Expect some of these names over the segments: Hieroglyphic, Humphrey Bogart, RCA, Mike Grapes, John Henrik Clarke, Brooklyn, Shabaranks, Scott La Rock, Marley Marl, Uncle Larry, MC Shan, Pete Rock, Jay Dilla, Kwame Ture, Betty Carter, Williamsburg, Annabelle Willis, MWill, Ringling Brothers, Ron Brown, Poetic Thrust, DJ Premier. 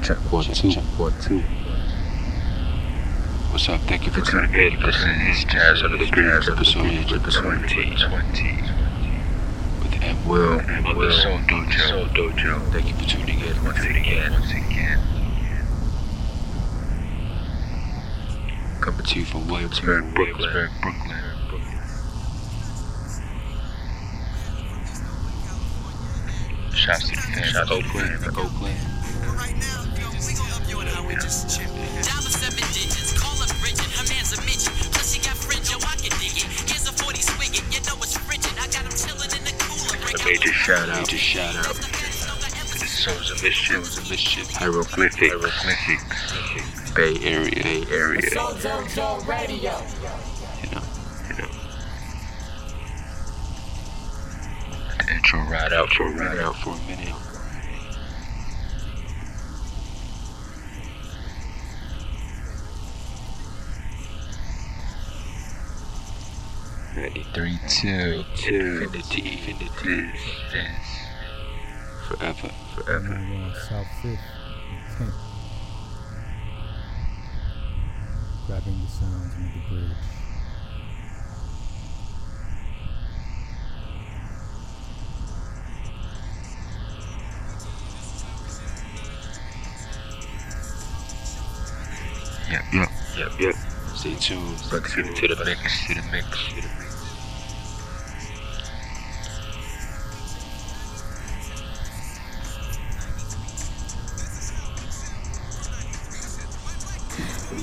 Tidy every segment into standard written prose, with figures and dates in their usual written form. Check. One, two. What's up? Thank you for tuning in. Listening to this Jazz Under the Bridge, episode 20. With M. Will of the Soul Dojo. Thank you for tuning in once again. Coming to you from Williamsburg, Brooklyn. Shots to the fans, Oakland. Right now, yo, we gon' help you and I, we just chippin'. $7 digits, call up Bridget, her man's a midget. Plus she got fringe, yo, I can dig it. Here's a 40 spigot, you know it's frigid. I got him chillin' in the cooler. A major shout-out. The Sons of Mischief. Hieroglyphic. Bay Area. Soul Dojo Radio. You know. Ride out for a minute. Ready? 3, 2, infinity. Forever. Grabbing the sounds under the bridge. Yep. Stay tuned. To the mix.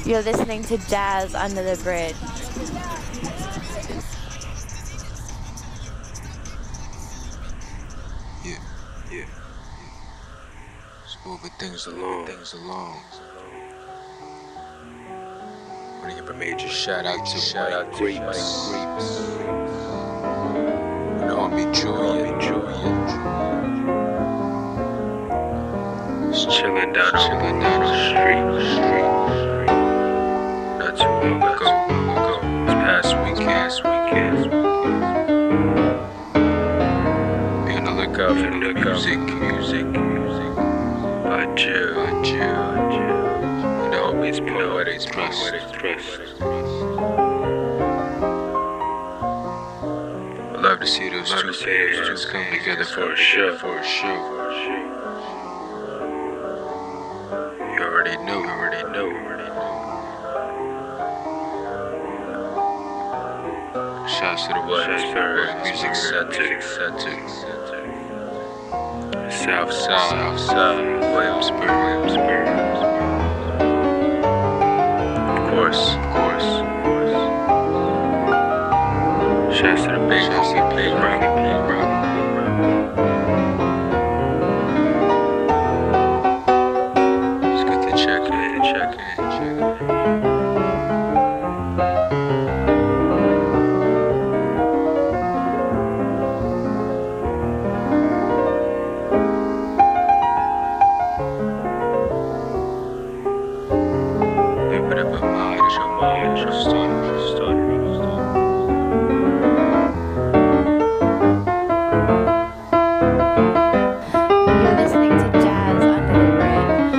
You're listening to Jazz Under the Bridge. Yeah. Just moving things along. I want to give a major shout out to Greeks. And homie Julian. Just chillin' down the street. Not too long ago. This past weekend. Be on the lookout for new music. By Jill. It's Poetic Thrust. I'd love to see those two pairs come together for a show. You already know. Shouts to the Williamsburg Music Center. Southside, Williamsburg. Of course. Shouts to the big homie, Pete Rock. It's good to check. You're listening to Jazz Under the Bridge.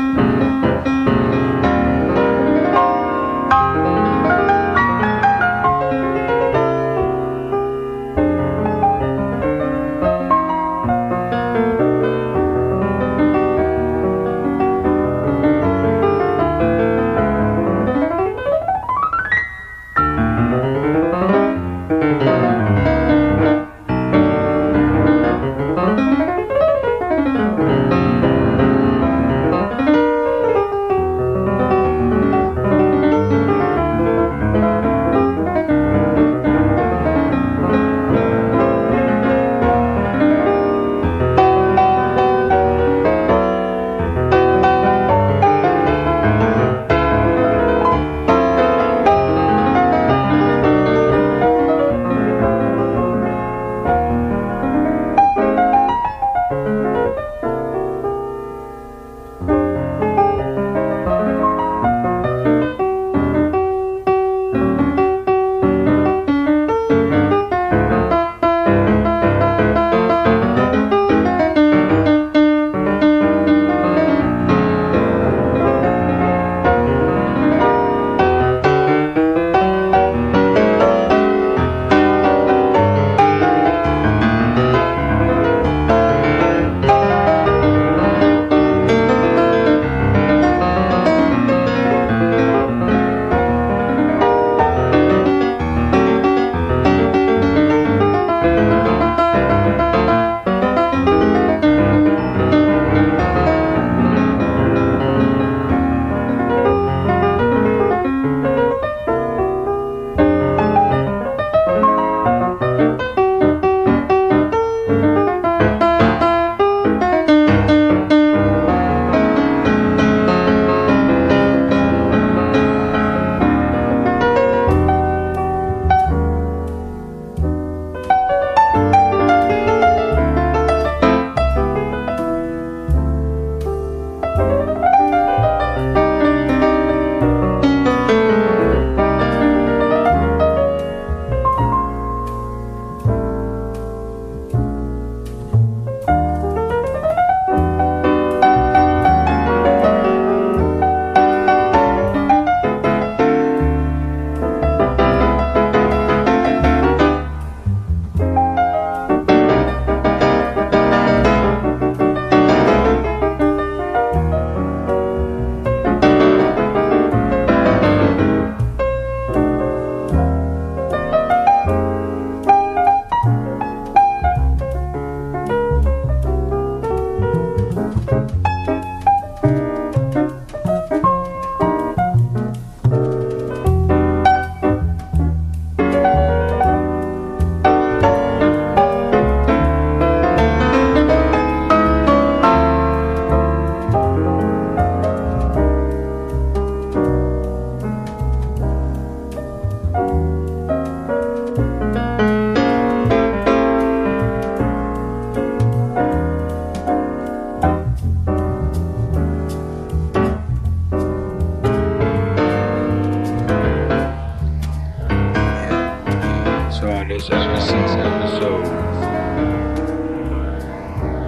on this FNC's episode.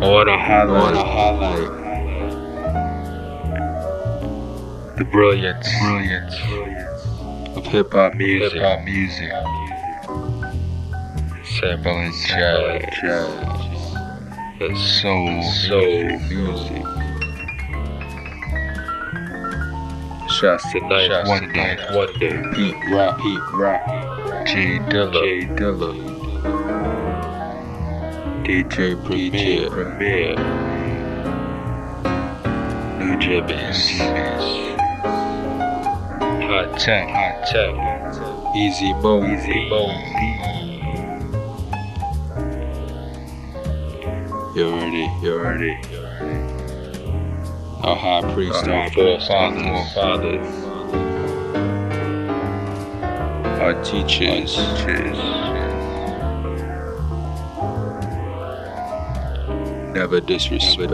Or the highlight. The brilliance of hip hop music. Sampling jazz. Soul music. Shots tonight, one day. Pete Rock, Jay Dilla, DJ Premier, New Jimmy's, Hot Tech, Easy Mode. You're ready. Our high priest, our forefathers, our teachers. Never disrespect.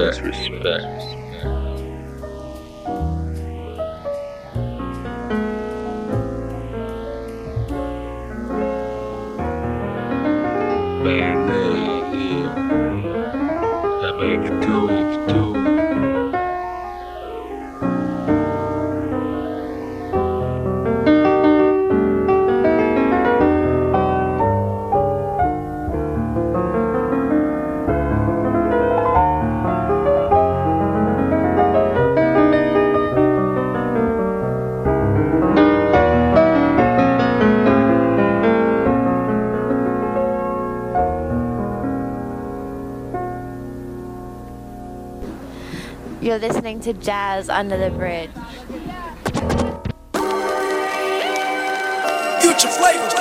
You're listening to Jazz Under the Bridge. Future flavors.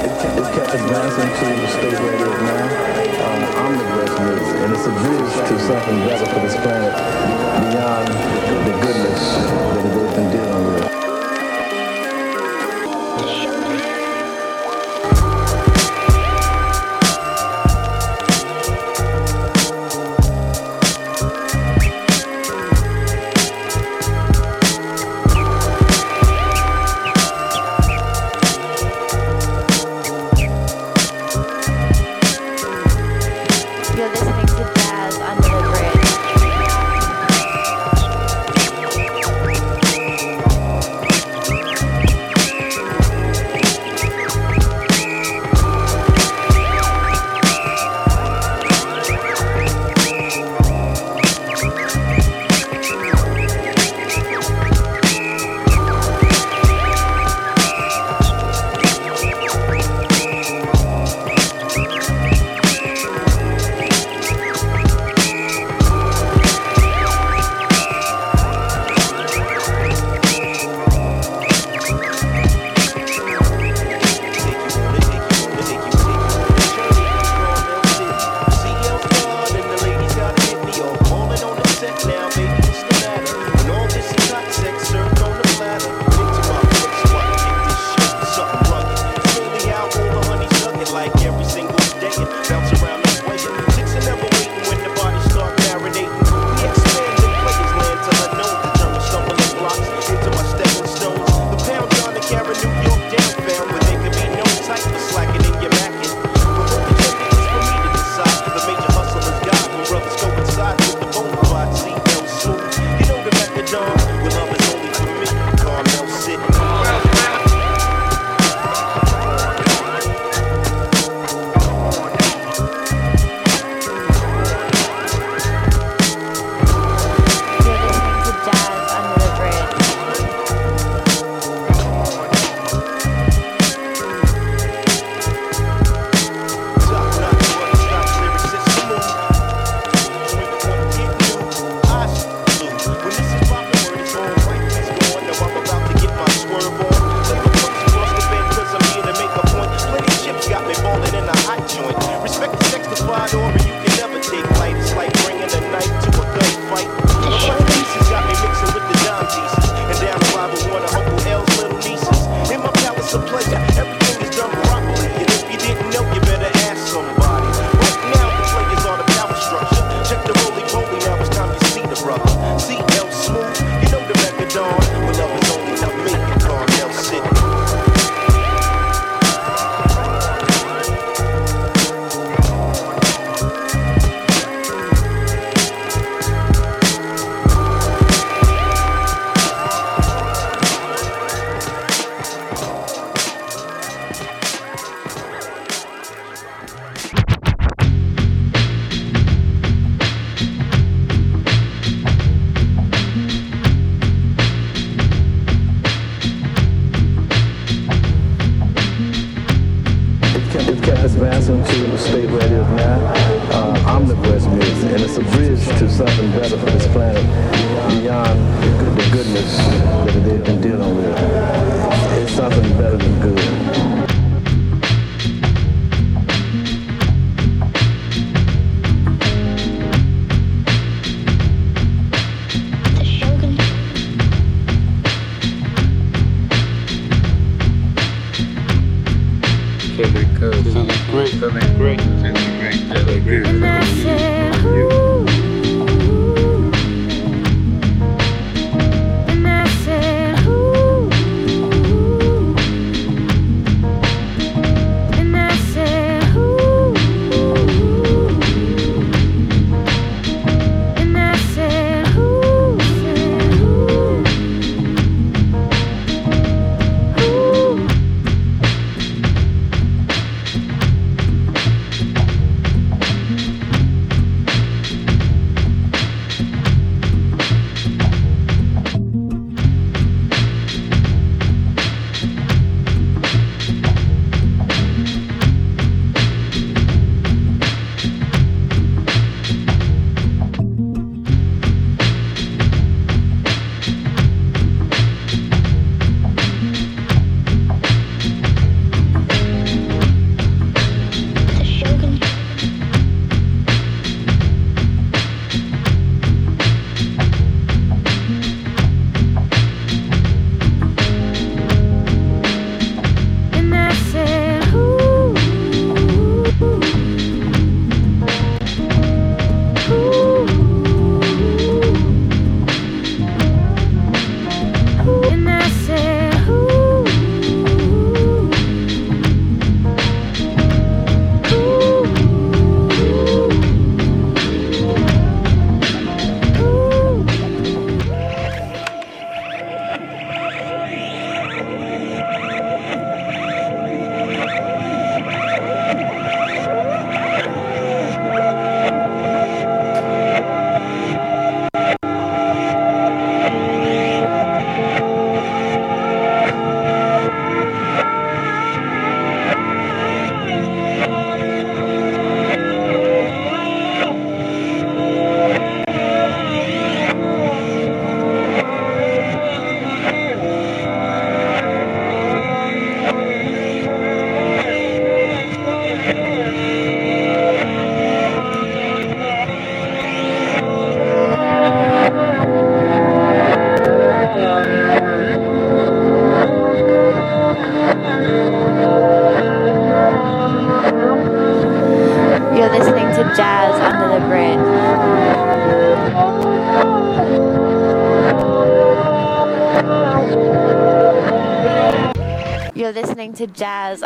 It's Captain Johnson to the state radio now. I'm the best music, and it's a bridge to something better for this planet beyond the goodness that we've been dealing with. kept advancing to the state where it is now, omnivorous music, and it's a bridge to something better for this planet beyond the goodness that they've been dealing with. It's something better than good. To jazz.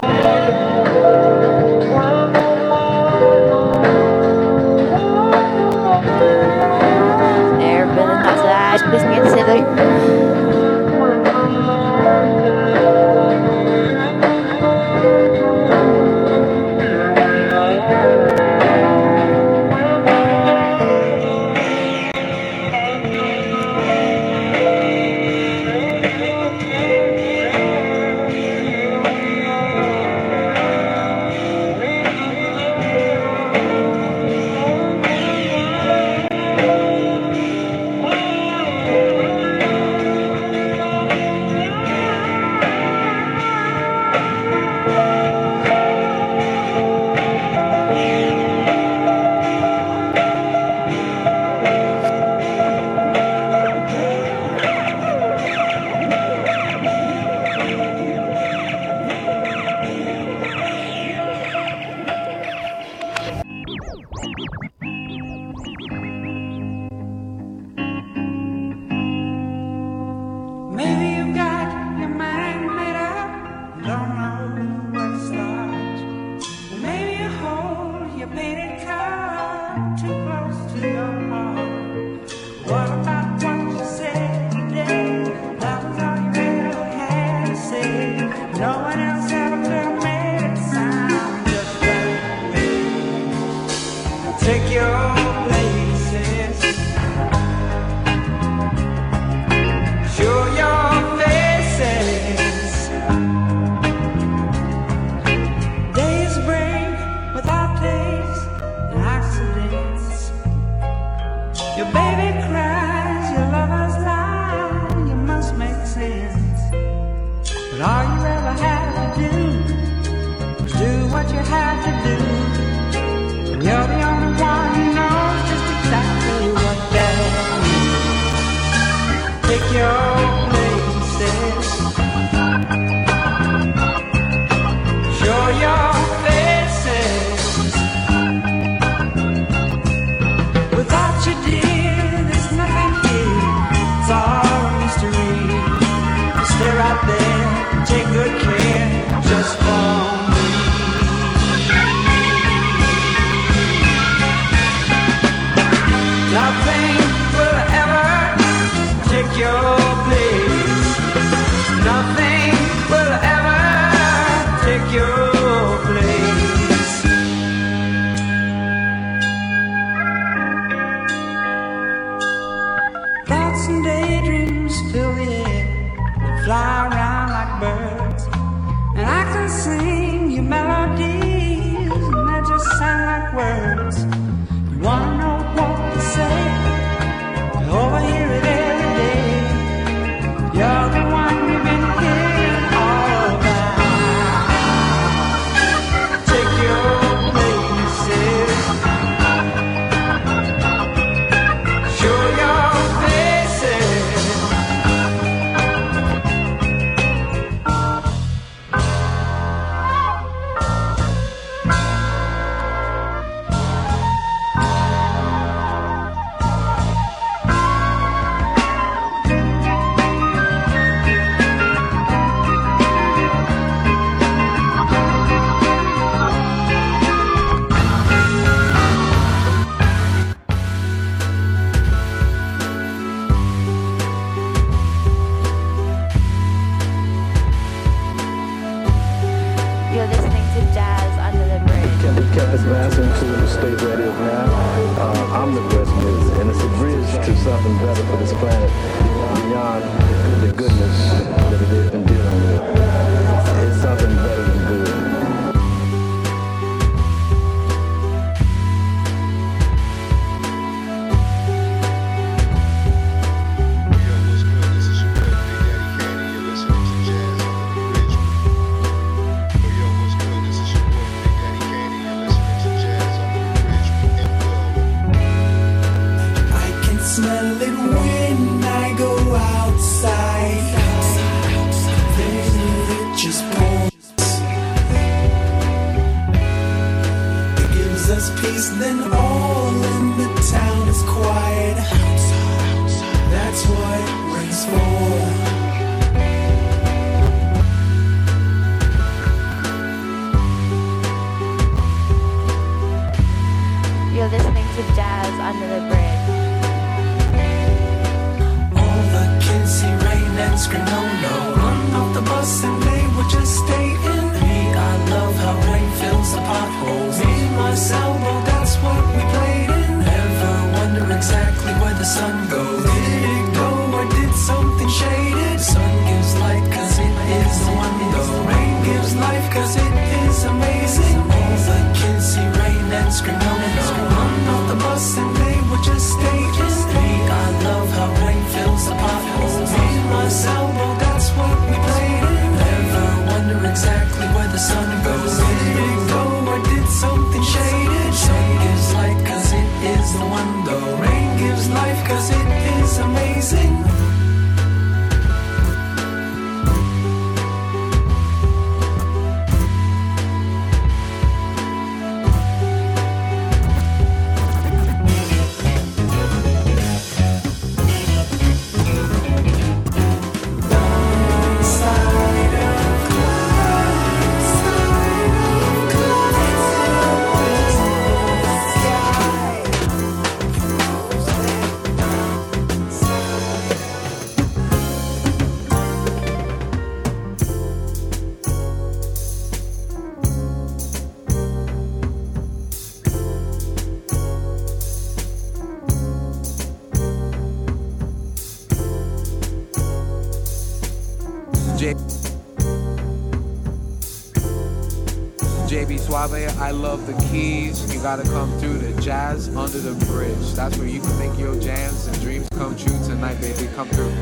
jazz dancing to the state that is now. I'm the best music, and it's a bridge to something better for this planet beyond the goodness that it has been dealing with. It's something better than good. Then all in the town is quiet. That's what rain's for. You're listening to Jazz Under the Bridge. All the kids see rain and scream no no. Run off the bus and they would just stay in. Me, I love how rain fills the potholes. Me, myself, well, that's what we played in. Never wonder exactly where the sun goes. Did it go or did something shade it? Sun gives light cause it is the one though. Rain gives life cause it is amazing. All the kids see rain and scream on it. Run off the bus and they would just stay in. Me, I love how rain fills the potholes. Me, myself, well, that's what we played in. Never wonder exactly where the sun goes. Did it go or did something shaded? Sun gives light cause it is the one though. Rain gives life cause it is amazing. I love the keys. You gotta come through the Jazz Under the Bridge. That's where you can make your jams and dreams come true tonight, baby. Come through.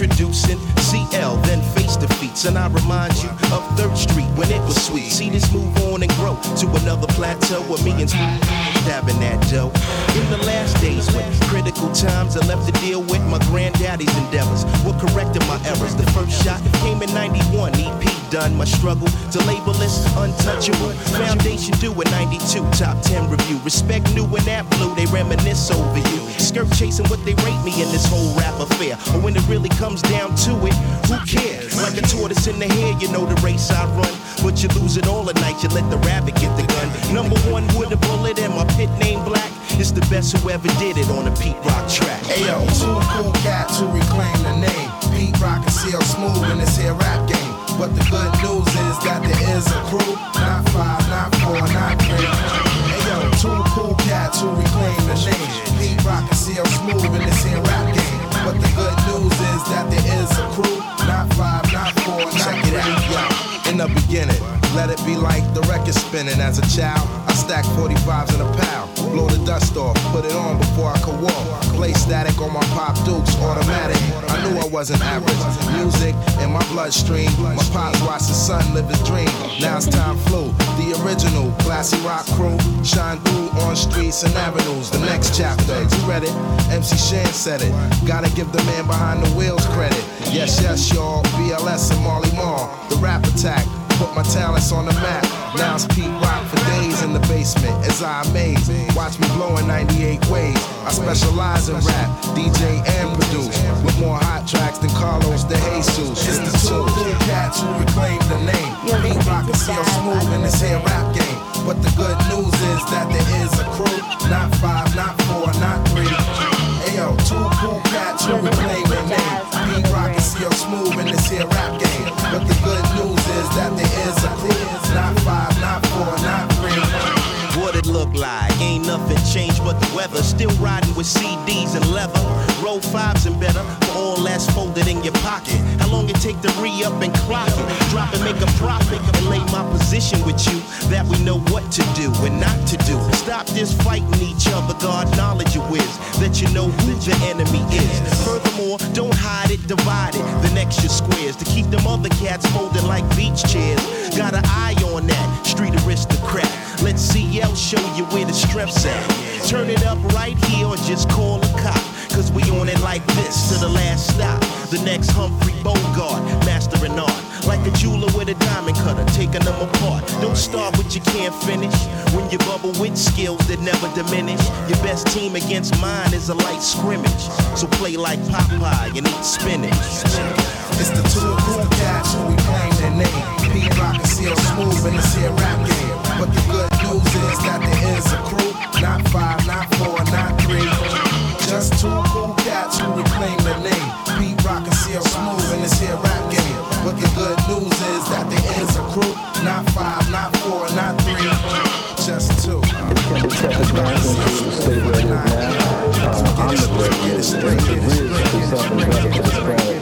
Introducing CL, then face defeats. And I remind you of 3rd Street when it was sweet. See this move on and grow to another plateau where me and dabbing that dough. In the last days when critical times I left to deal with my granddaddy's endeavors, we're correcting my errors. The first shot came in 91, EP done. My struggle to label this untouchable. Foundation due in 92, top 10 review. Respect new and that blue, they reminisce over you. Skirt chasing what they rate me in this whole rap affair. But when it really comes down to it, who cares? Like a tortoise in the hair, you know the race I run. But you lose it all at night, you let the rabbit get the gun. Number one with a bullet and my pit name Black. It's the best who ever did it on a Pete Rock track. Ayo, two cool cats who reclaim the name. Pete Rock and CL Smooth in this here rap game. But the good news is that there is a crew. Not 5, not 4, not 3. Ayo, two cool cats who reclaim the name. Pete Rock and CL Smooth in this here rap game. But the good news is that there is a crew. Not 5, not 4, not 3. Check it out, yo. In the beginning, let it be like the record spinning. As a child, I stacked 45s in a pal. Blow the dust off, put it on before I could walk. Play static on my Pop Dukes, automatic. I knew I wasn't average. Music in my bloodstream. My pops watched his son live his dream. Now it's time flew. The original classy rock crew shine through on streets and avenues. The next chapter, you read it. MC Shan said it. Gotta give the man behind the wheels credit. Yes, yes, y'all. BLS and Marley Marl. The rap attack. Put my talents on the map. Now it's Pete Rock for days in the basement as I amaze. Watch me blow in 98 ways. I specialize in rap, DJ and produce, with more hot tracks than Carlos DeJesus. It's the two cool cats who reclaim the name. Pete Rock and CL Smooth in this here rap game. But the good news is that there is a crew. Not 5, not 4, not 3. Ayo, two cool cats who reclaim the name. Pete Rock and CL Smooth in this here rap game. But the good news is that there is a clear. It's not 5, not 4, not 3. What it look like? Ain't nothing changed but the weather. Still riding with CDs and leather. Roll 5s and better. For all that's folded in your pocket. How long it take to re-up and clock it? Drop and make a profit. And lay my position with you. That we know what to do and not to do. Stop this fighting each other. God knowledge you is. That you know who your enemy is. Furthermore, don't hide it, divide it. The extra squares to keep them other cats folded like beach chairs. Got an eye on that street aristocrat. Let CL show you where the strength's at. Turn it up right here or just call a cop. Cause we on it like this to the last stop. The next Humphrey Bogart, mastering art. Like a jeweler with a diamond cutter, taking them apart. Don't start what you can't finish. When you bubble with skills that never diminish. Your best team against mine is a light scrimmage. So play like Popeye and eat spinach. It's the two cool cats who reclaim their name. Pete Rock and CL Smooth in this here rap game. But the good news is that there is a crew. Not 5, not 4, not 3. Just two cool cats who reclaim their name. Pete Rock and CL Smooth in this here rap game. But the good news is that there is a crew. Not 5, not 4, not 3. Just two. I'm the greatest. There's something better to describe beyond the goodness that it is in dealing with. There's nothing better than good.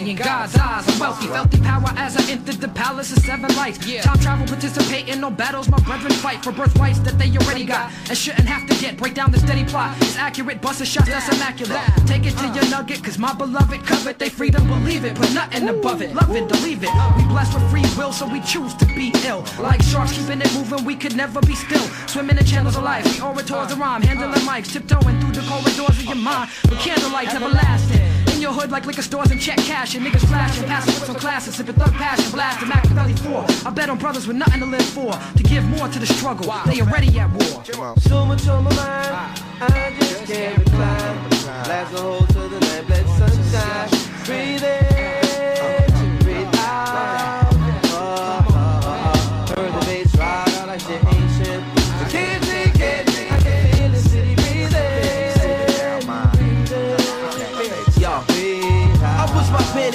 In God's eyes, I'm wealthy, felt the power as I entered the palace of 7 lights. Yeah. Time travel, participate in no battles, my brethren fight for birthrights that they already got. And shouldn't have to get, break down the steady plot. It's accurate, bust a shot, that's immaculate. Take it to your nugget, cause my beloved covet. They freedom, believe it, put nothing above it. Love it, believe it. We blessed with free will, so we choose to be ill. Like sharks, keeping it moving, we could never be still. Swimming in channels of life, the orators of rhyme. Handling mics, tiptoeing through the corridors of your mind. But candlelight never lasted. in your hood like liquor stores and check cash. And niggas flashing, passing whips on classes, sipping thug passion, blast and Mac 34. I bet on brothers with nothing to live for, to give more to the struggle. Wow. They already at war. So much on my mind, I just can't recline. Blast the whole to the night, let sunshine. Breathe in, to breathe out.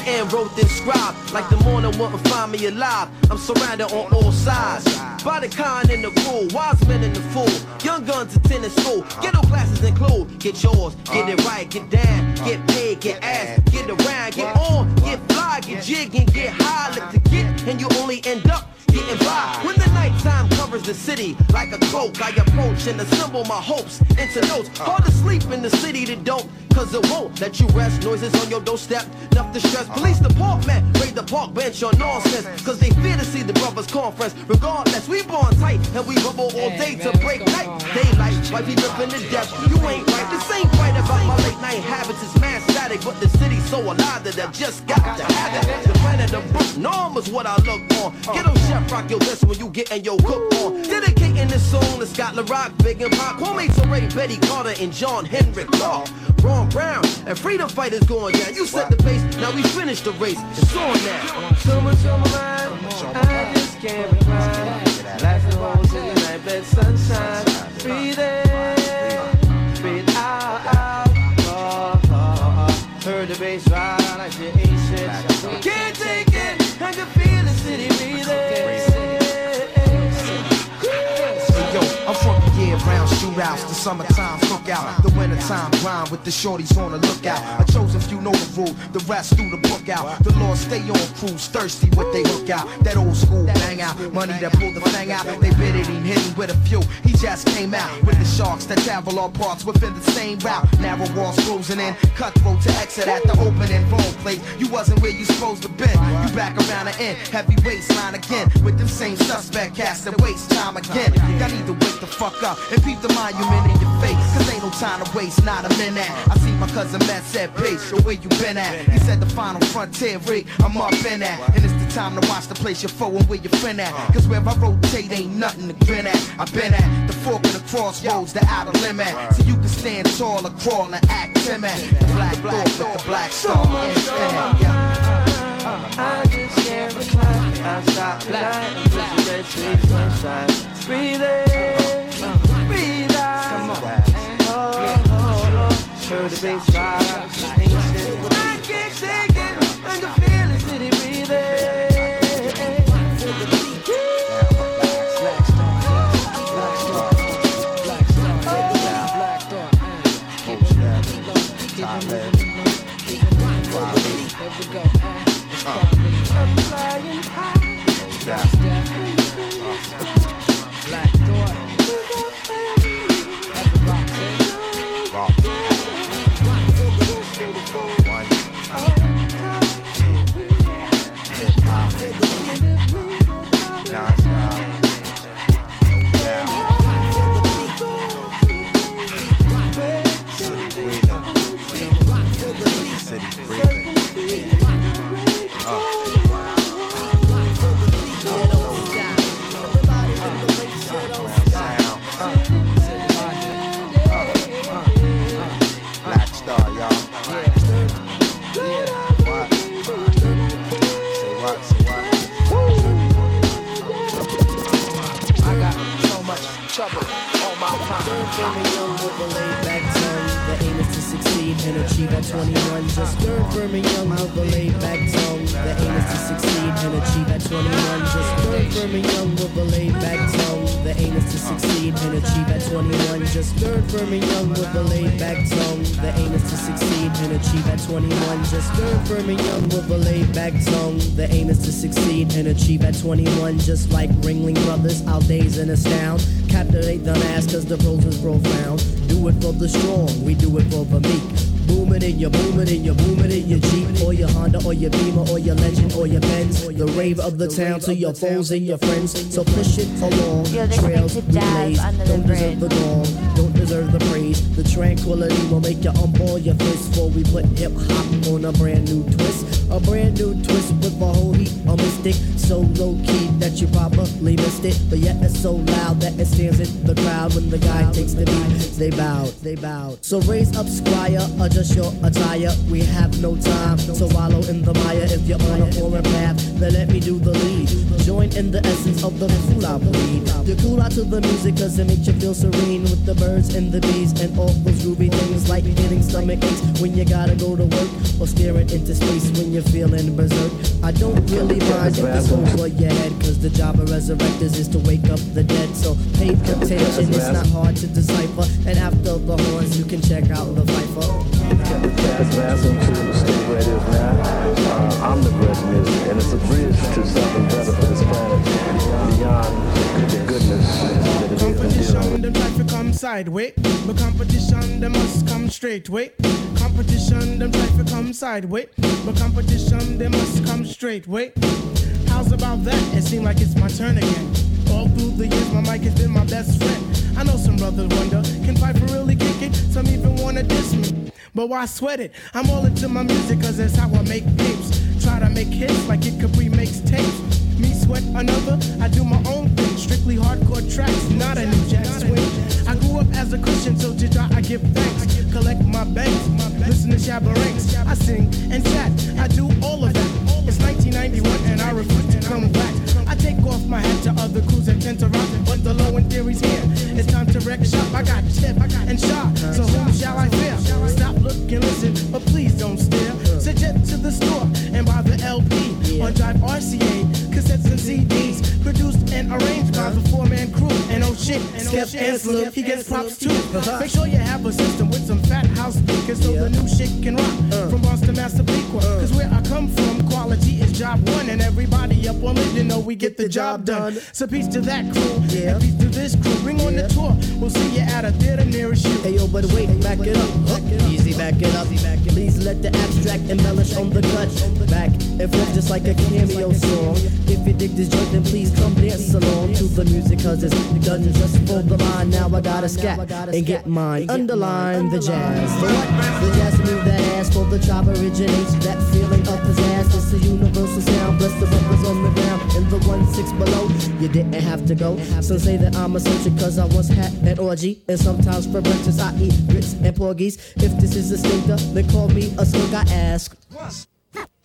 And wrote this scribe like the morning wouldn't find me alive. I'm surrounded on all sides by the kind and the cool, wise men and the fool, young guns attending school. Ghetto classes include get yours, get it right, get down, get paid, get ass, get around, get on, get fly, get jig and get high. Look to get and you only end up getting by. When the nighttime covers the city like a cloak, I approach and assemble my hopes into notes. Hard to sleep in the city that don't, cause it won't let you rest. Noises on your doorstep, enough to stress. Police department, raid the park bench on nonsense, cause they fear to see the brothers conference. Regardless, we bond tight and we rubble all day to break night. Daylight, white people living to death. You ain't right, this ain't right about my late night habits. It's mad static, but the city's so alive that I just got to have it. The planet of Brooklyn, norm is what I look on. Get on chef, rock your list when you getting your cook on. Dedicating this song to Scott La Rock, Big and Pop, Kwame Ture, Betty Carter, and John Henrik Clarke. Ron Brown and freedom fighters going down. You set the pace, now we finish the race. It's on now. So much on my mind, I just can't recline. Life is long till the night, but sunshine. Breathe in, breathe out. Oh, oh, oh. Heard the bass ride like the ancient. Can't take it, I can feel the city breathing. Round shootouts, the summertime cook out, the wintertime grind with the shorties on the lookout. I chose a few, know the rule, the rest through the book out. The Lord stay on cruise, thirsty what they hook out. That old school bang out, money that pulled the fang out. They bitted him, hit him with a few, he just came out. With the sharks that travel all parts within the same route. Narrow walls closing in, cutthroat to exit at the opening phone place. You wasn't where you supposed to been, you back around the end. Heavy waistline again, with them same suspect casting waste time again. Y'all need to wake the fuck up and peep the monument in your face, cause ain't no time to waste, not a minute. I see my cousin Matt said, Pace, yo, where you been at? He said the final frontier, Rick, I'm up in that. And it's the time to watch the place you're for and where you're fin at, cause where I rotate ain't nothing to grin at. I've been at the fork in the crossroads, the outer limit, so you can stand tall or crawl and act timid. The black door with the black star. I just can't recline, I stop the night, I'm just red trees, sunshine. Breathe in. Heard the bass ride, I can't shake it, I can feel the city at 21, just like Ringling Brothers, our days in astound. Captivate the mass, cause the pros is profound. Do it for the strong, we do it for the meek. Boom it and you're booming in your Jeep or your Honda or your Beamer or your Legend or your Benz. The rave of the town to your foes and your friends. So push it along. You're listening to Jazz Under the Bridge. Don't deserve the praise. The tranquility will make you unball your fists. For we put hip hop on a brand new twist. A brand new twist with a whole heap of mystic. So low key that you probably missed it. But yet it's so loud that it stands in the crowd. When the guy takes the beat, they bow, they bow. So raise up, squire, adjust your attire. We have no time to wallow in the mire. If you're on a foreign path, then let me do the lead. Join in the essence of the cool I bleed. The cool out to the music, cause it makes you feel serene. With the birds and the bees and all those groovy things. Like hitting stomach aches when you gotta go to work, or staring into space when you're feeling berserk. I don't really mind if this goes for your head, cause the job of resurrectors is to wake up the dead. So pay attention, it's not hard to decipher. And after the horns, you can check out the fifer. Jazz Master to State Radio now. Omnipresent music, and it's a bridge to something better for this planet beyond the goodness that it is. Competition, them try to come sideways, but competition, they must come straightway. Competition, them try to come sideways, but competition, they must come straightway. How's about that? It seems like it's my turn again. All through the years, my mic has been my best friend. I know some brothers wonder, can Piper really kick it? Some even wanna diss me, but why sweat it? I'm all into my music, cause that's how I make tapes. Try to make hits like it Capri makes tapes. Me sweat another, I do my own thing. Strictly hardcore tracks, not a new jack swing. I grew up as a Christian, so to God I give thanks. Collect my banks, listen to Shabaranks. I sing and chat, I do all of that. It's 1991 and I refuse to come back. I take off my hat to other crews that tend to rock, but the low end theory's here. It's time to wreck shop. I got chip and shot, so who shall I fear? Stop, look, and listen, but please don't stare. Suggest to the store and buy the LP on Drive RCA, cassettes and CDs, produced and arranged by the four-man crew. And oh shit, Skep and Slip, he gets props too. Make sure you have a system with some fat house speakers so the new shit can rock from Boston Master Pequa. Cause where I come from, quality is job one, and everybody up on it, you know we get the job done. So peace to that crew, and peace to this crew. Bring on the tour, we'll see you at a theater nearest you. Hey yo, but wait, back it up, easy, back it up. Please let the abstract embellish on the cut. Back and forth just like a cameo song. If you dig this joint, then please come dance along to the music, cause it's done just for the mind. Now I gotta scat and get mine. Underline the jazz. The jazz move that ass for the job originates. That feeling of pizzazz, it's a universal sound. Bless the rappers on the ground in the 1-6 below. You didn't have to go. Some say that I'm eccentric cause I once had an orgy. And sometimes for breakfast I eat grits and porgies. If this is a stinker, then call me a slug, I ask.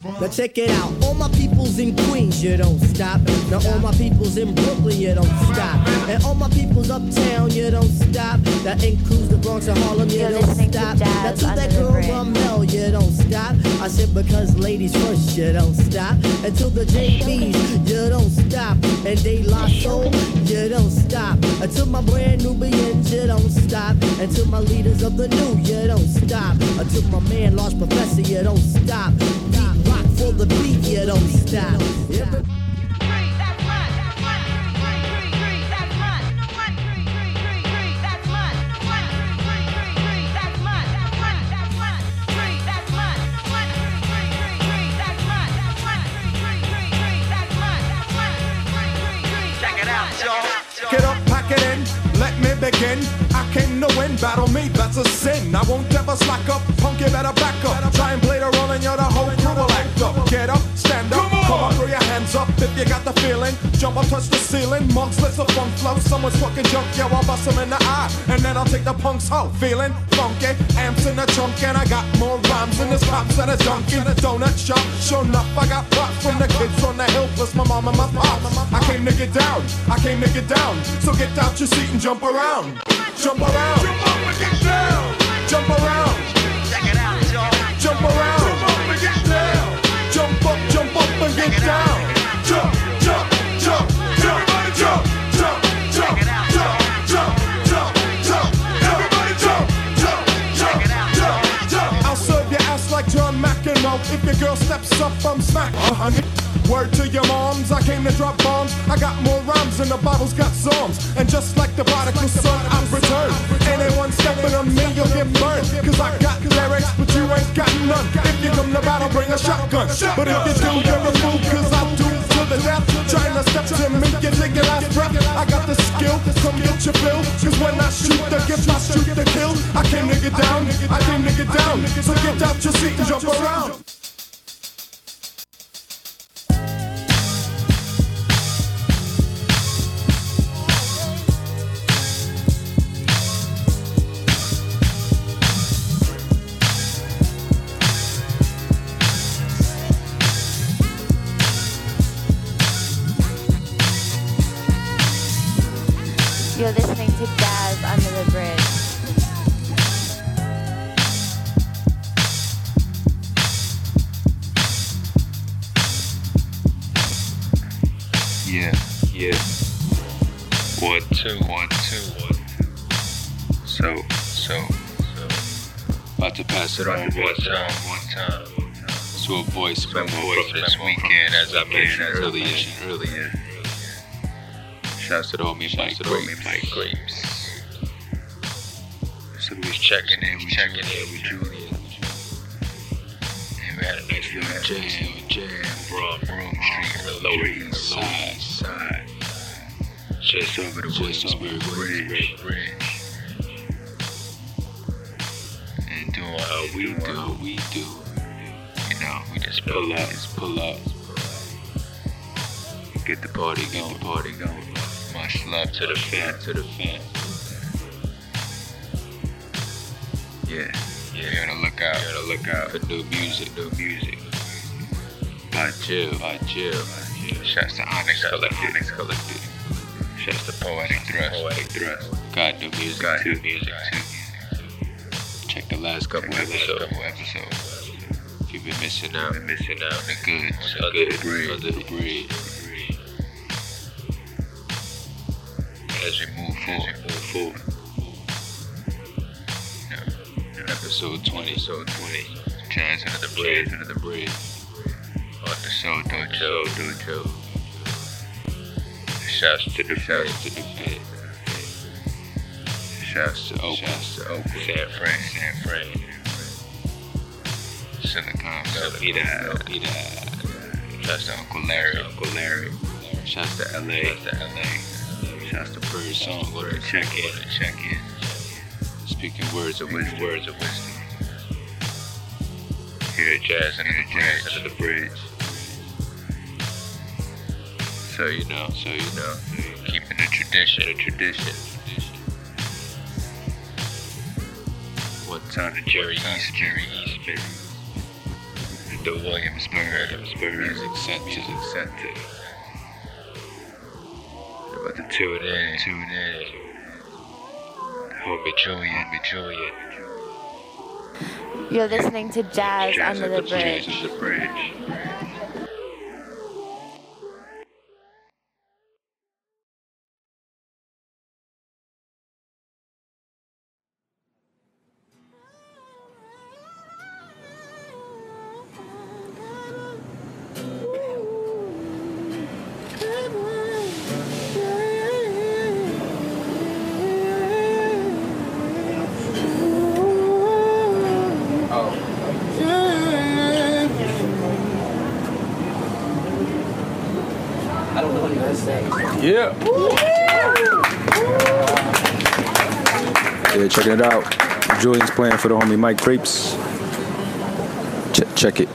Now check it out, all my peoples in Queens, you don't stop. Now all my peoples in Brooklyn, you don't stop. And all my peoples uptown, you don't stop. That includes the Bronx and Harlem, you don't stop. Now to that girl Ramel, you don't stop. I said because ladies first, you don't stop. And to the JBs, you don't stop. And De La Soul, you don't stop. And to my brand new beings, you don't stop. And to my leaders of the new, you don't stop. And to my man, Lost Professor, you don't stop. Rock for the beat, you don't stop. Check it out, y'all. Get up, pack it in. Let me begin. I came to win. Battle me, that's a sin. I won't ever slack up. Punk, you better back up. Try and play the role and you're the whole crew will act up. Get up, stand up, come on, throw your hands up if you got the feeling. Jump up, touch the ceiling. Monks, let's up on flow. Someone's fucking junk, yeah, I'll bust them in the eye. And then I'll take the punks out. Feeling funky, amps in the trunk. And I got more rhymes than this pops at a junk in a donut shop. Sure enough, I got props from the kids on the hill, plus my mom and my pops. I came to get down, I came to get down. So get out your seat and jump around, jump around, jump up and get down, jump around, check it out, y'all. Jump around, jump up and get down, jump up and get down, jump, jump, jump, jump, jump, jump, jump, jump, jump, jump, jump, everybody jump, jump, jump, jump, jump. I'll serve your ass like John McEnroe. If your girl steps up, I'm smack. Word to your moms, I came to drop bombs. I got more rhymes than the Bible's got psalms. And just like the prodigal son, I've returned. Anyone stepping on me, you'll get burned. Cause I got lyrics, but you ain't a shotgun. But if you do, you're a fool, cause I do to the death. Trying to step to me, you take your last breath. I got the skill, come get your bill. Cause when I shoot the gift, I shoot the kill. I came to get down, I came to get down. So get out your seat and jump around. You're listening to Jazz Under the Bridge. Yeah, yeah. 1, 2, 1, 2, 1. So. About to pass it on one time. To a boy, spend more from this weekend, as I mentioned earlier. Shouts to the homie Mike Grapes. So we was checking in with Julian. And we had a nice little jam, Broad Street, Lower East Side. Just over the Williamsburg Bridge. And doing what we do. You know, we just pull up. Get the party going. Much love to the fan. Yeah. You're gonna look out for new music. By Jill. Shouts to Onyx Collective. Shouts to Poetic Thrust. Got new music too. Check the last couple episodes. If you've been missing out, the good breed. As we move forward. No. Episode 20. Jazz Under the Bridge. On the Soul Dojo. Shouts to the pit. Shouts to Oakland. San Fran. Silicon. No Pita. Shouts to Uncle Larry. Shouts to LA. Shouts to Bird Song, go to check in. Speaking words of wisdom. Here at Jazz Under the Bridge. So you know. Keeping the tradition. What time to Jerry East, baby. The Williamsburg. Music Center. About to tune in. Homie Julian. You're listening to Jazz Under the Bridge. Jazz Under the Bridge. Yeah, checking it out. Julian's playing for the homie Mike Grapes. Check it.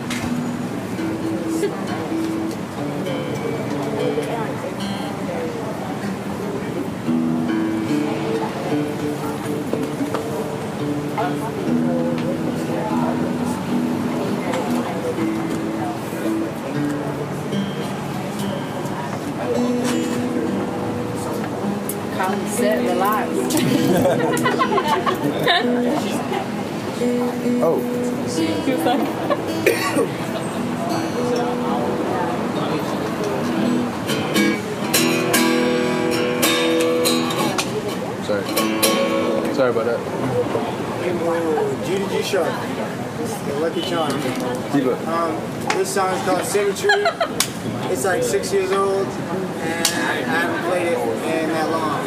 It's like 6 years old, and I haven't played it in that long.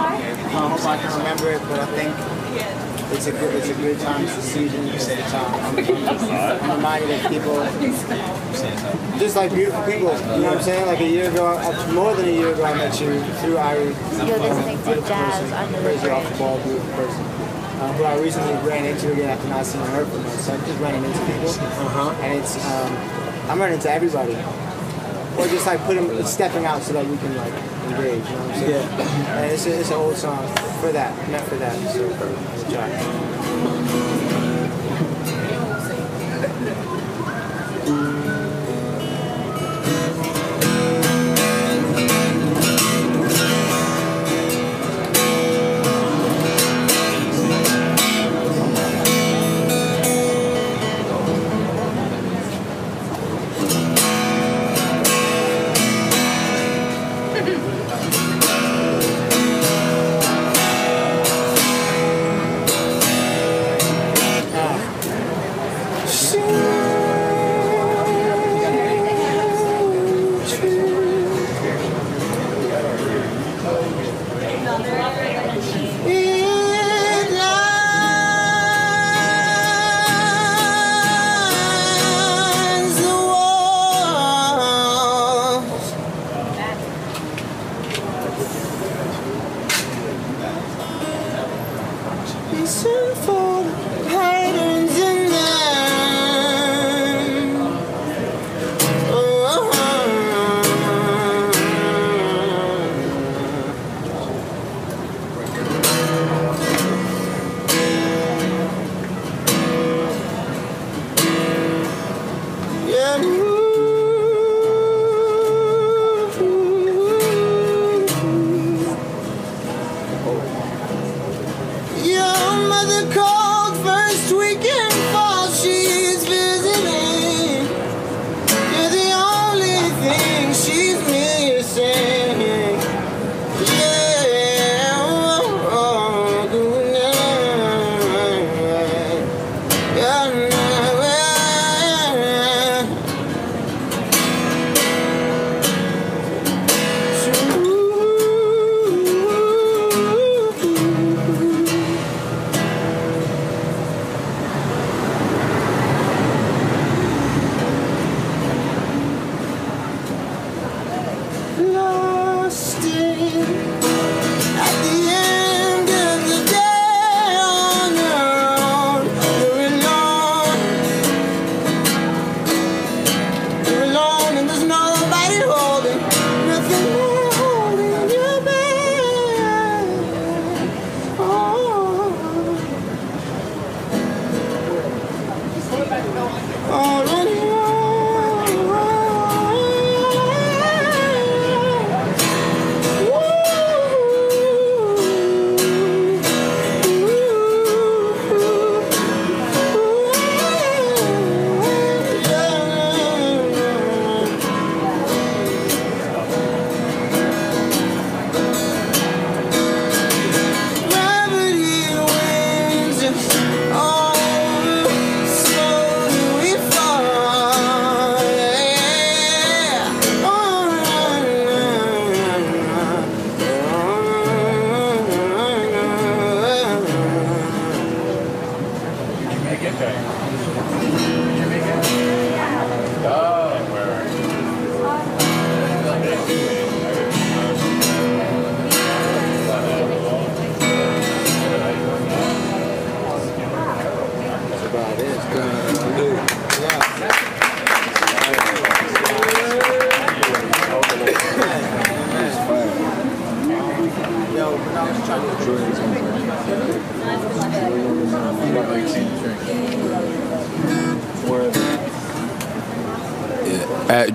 I hope I can remember it, but I think it's a good time. It's the season. It's a time. I'm reminded of people, just like beautiful people. You know what I'm saying? Like a year ago, more than a year ago, I met you through Irie. You're listening to Jazz Under the Bridge. Crazy off the ball, beautiful person. Who I recently ran into again after not seeing her for months. So I'm just running into people, and it's I'm running into everybody. Or just like stepping out so that we can like engage, you know what I'm saying? Yeah. And it's an old song for that, meant for that. So good job.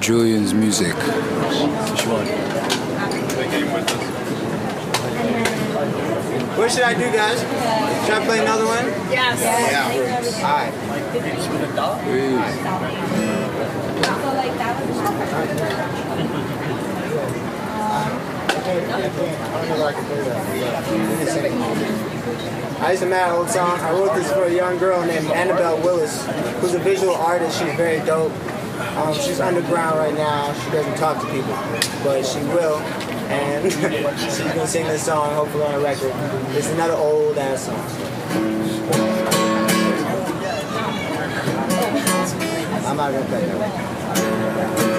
Julian's music. What should I do, guys? Should I play another one? Yes. Yeah. Alright. I used to mad old song. I wrote this for a young girl named Annabelle Willis, who's a visual artist. She's very dope. She's underground right now. She doesn't talk to people, but she will, and she's gonna sing this song hopefully on a record. It's another old ass song. I'm not going to tell you that.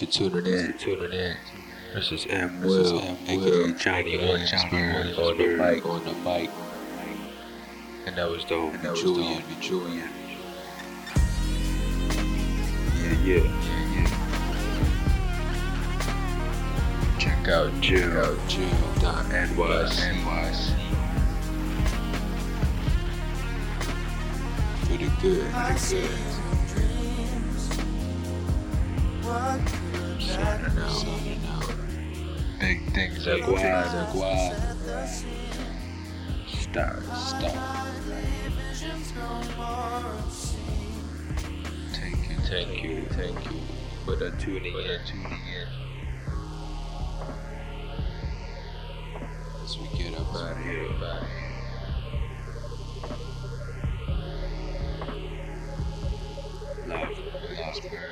Thanks for tuning in. This is M. Will, aka Johnny Williamsburg, on the mic. And that was the homie Julian. Yeah. Check out Jill.NYC. Pretty good. Shining out. Big things are wild. Stop. Thank you for the tuning in. As we get up out of here, Lost birds.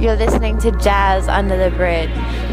You're listening to Jazz Under the Bridge.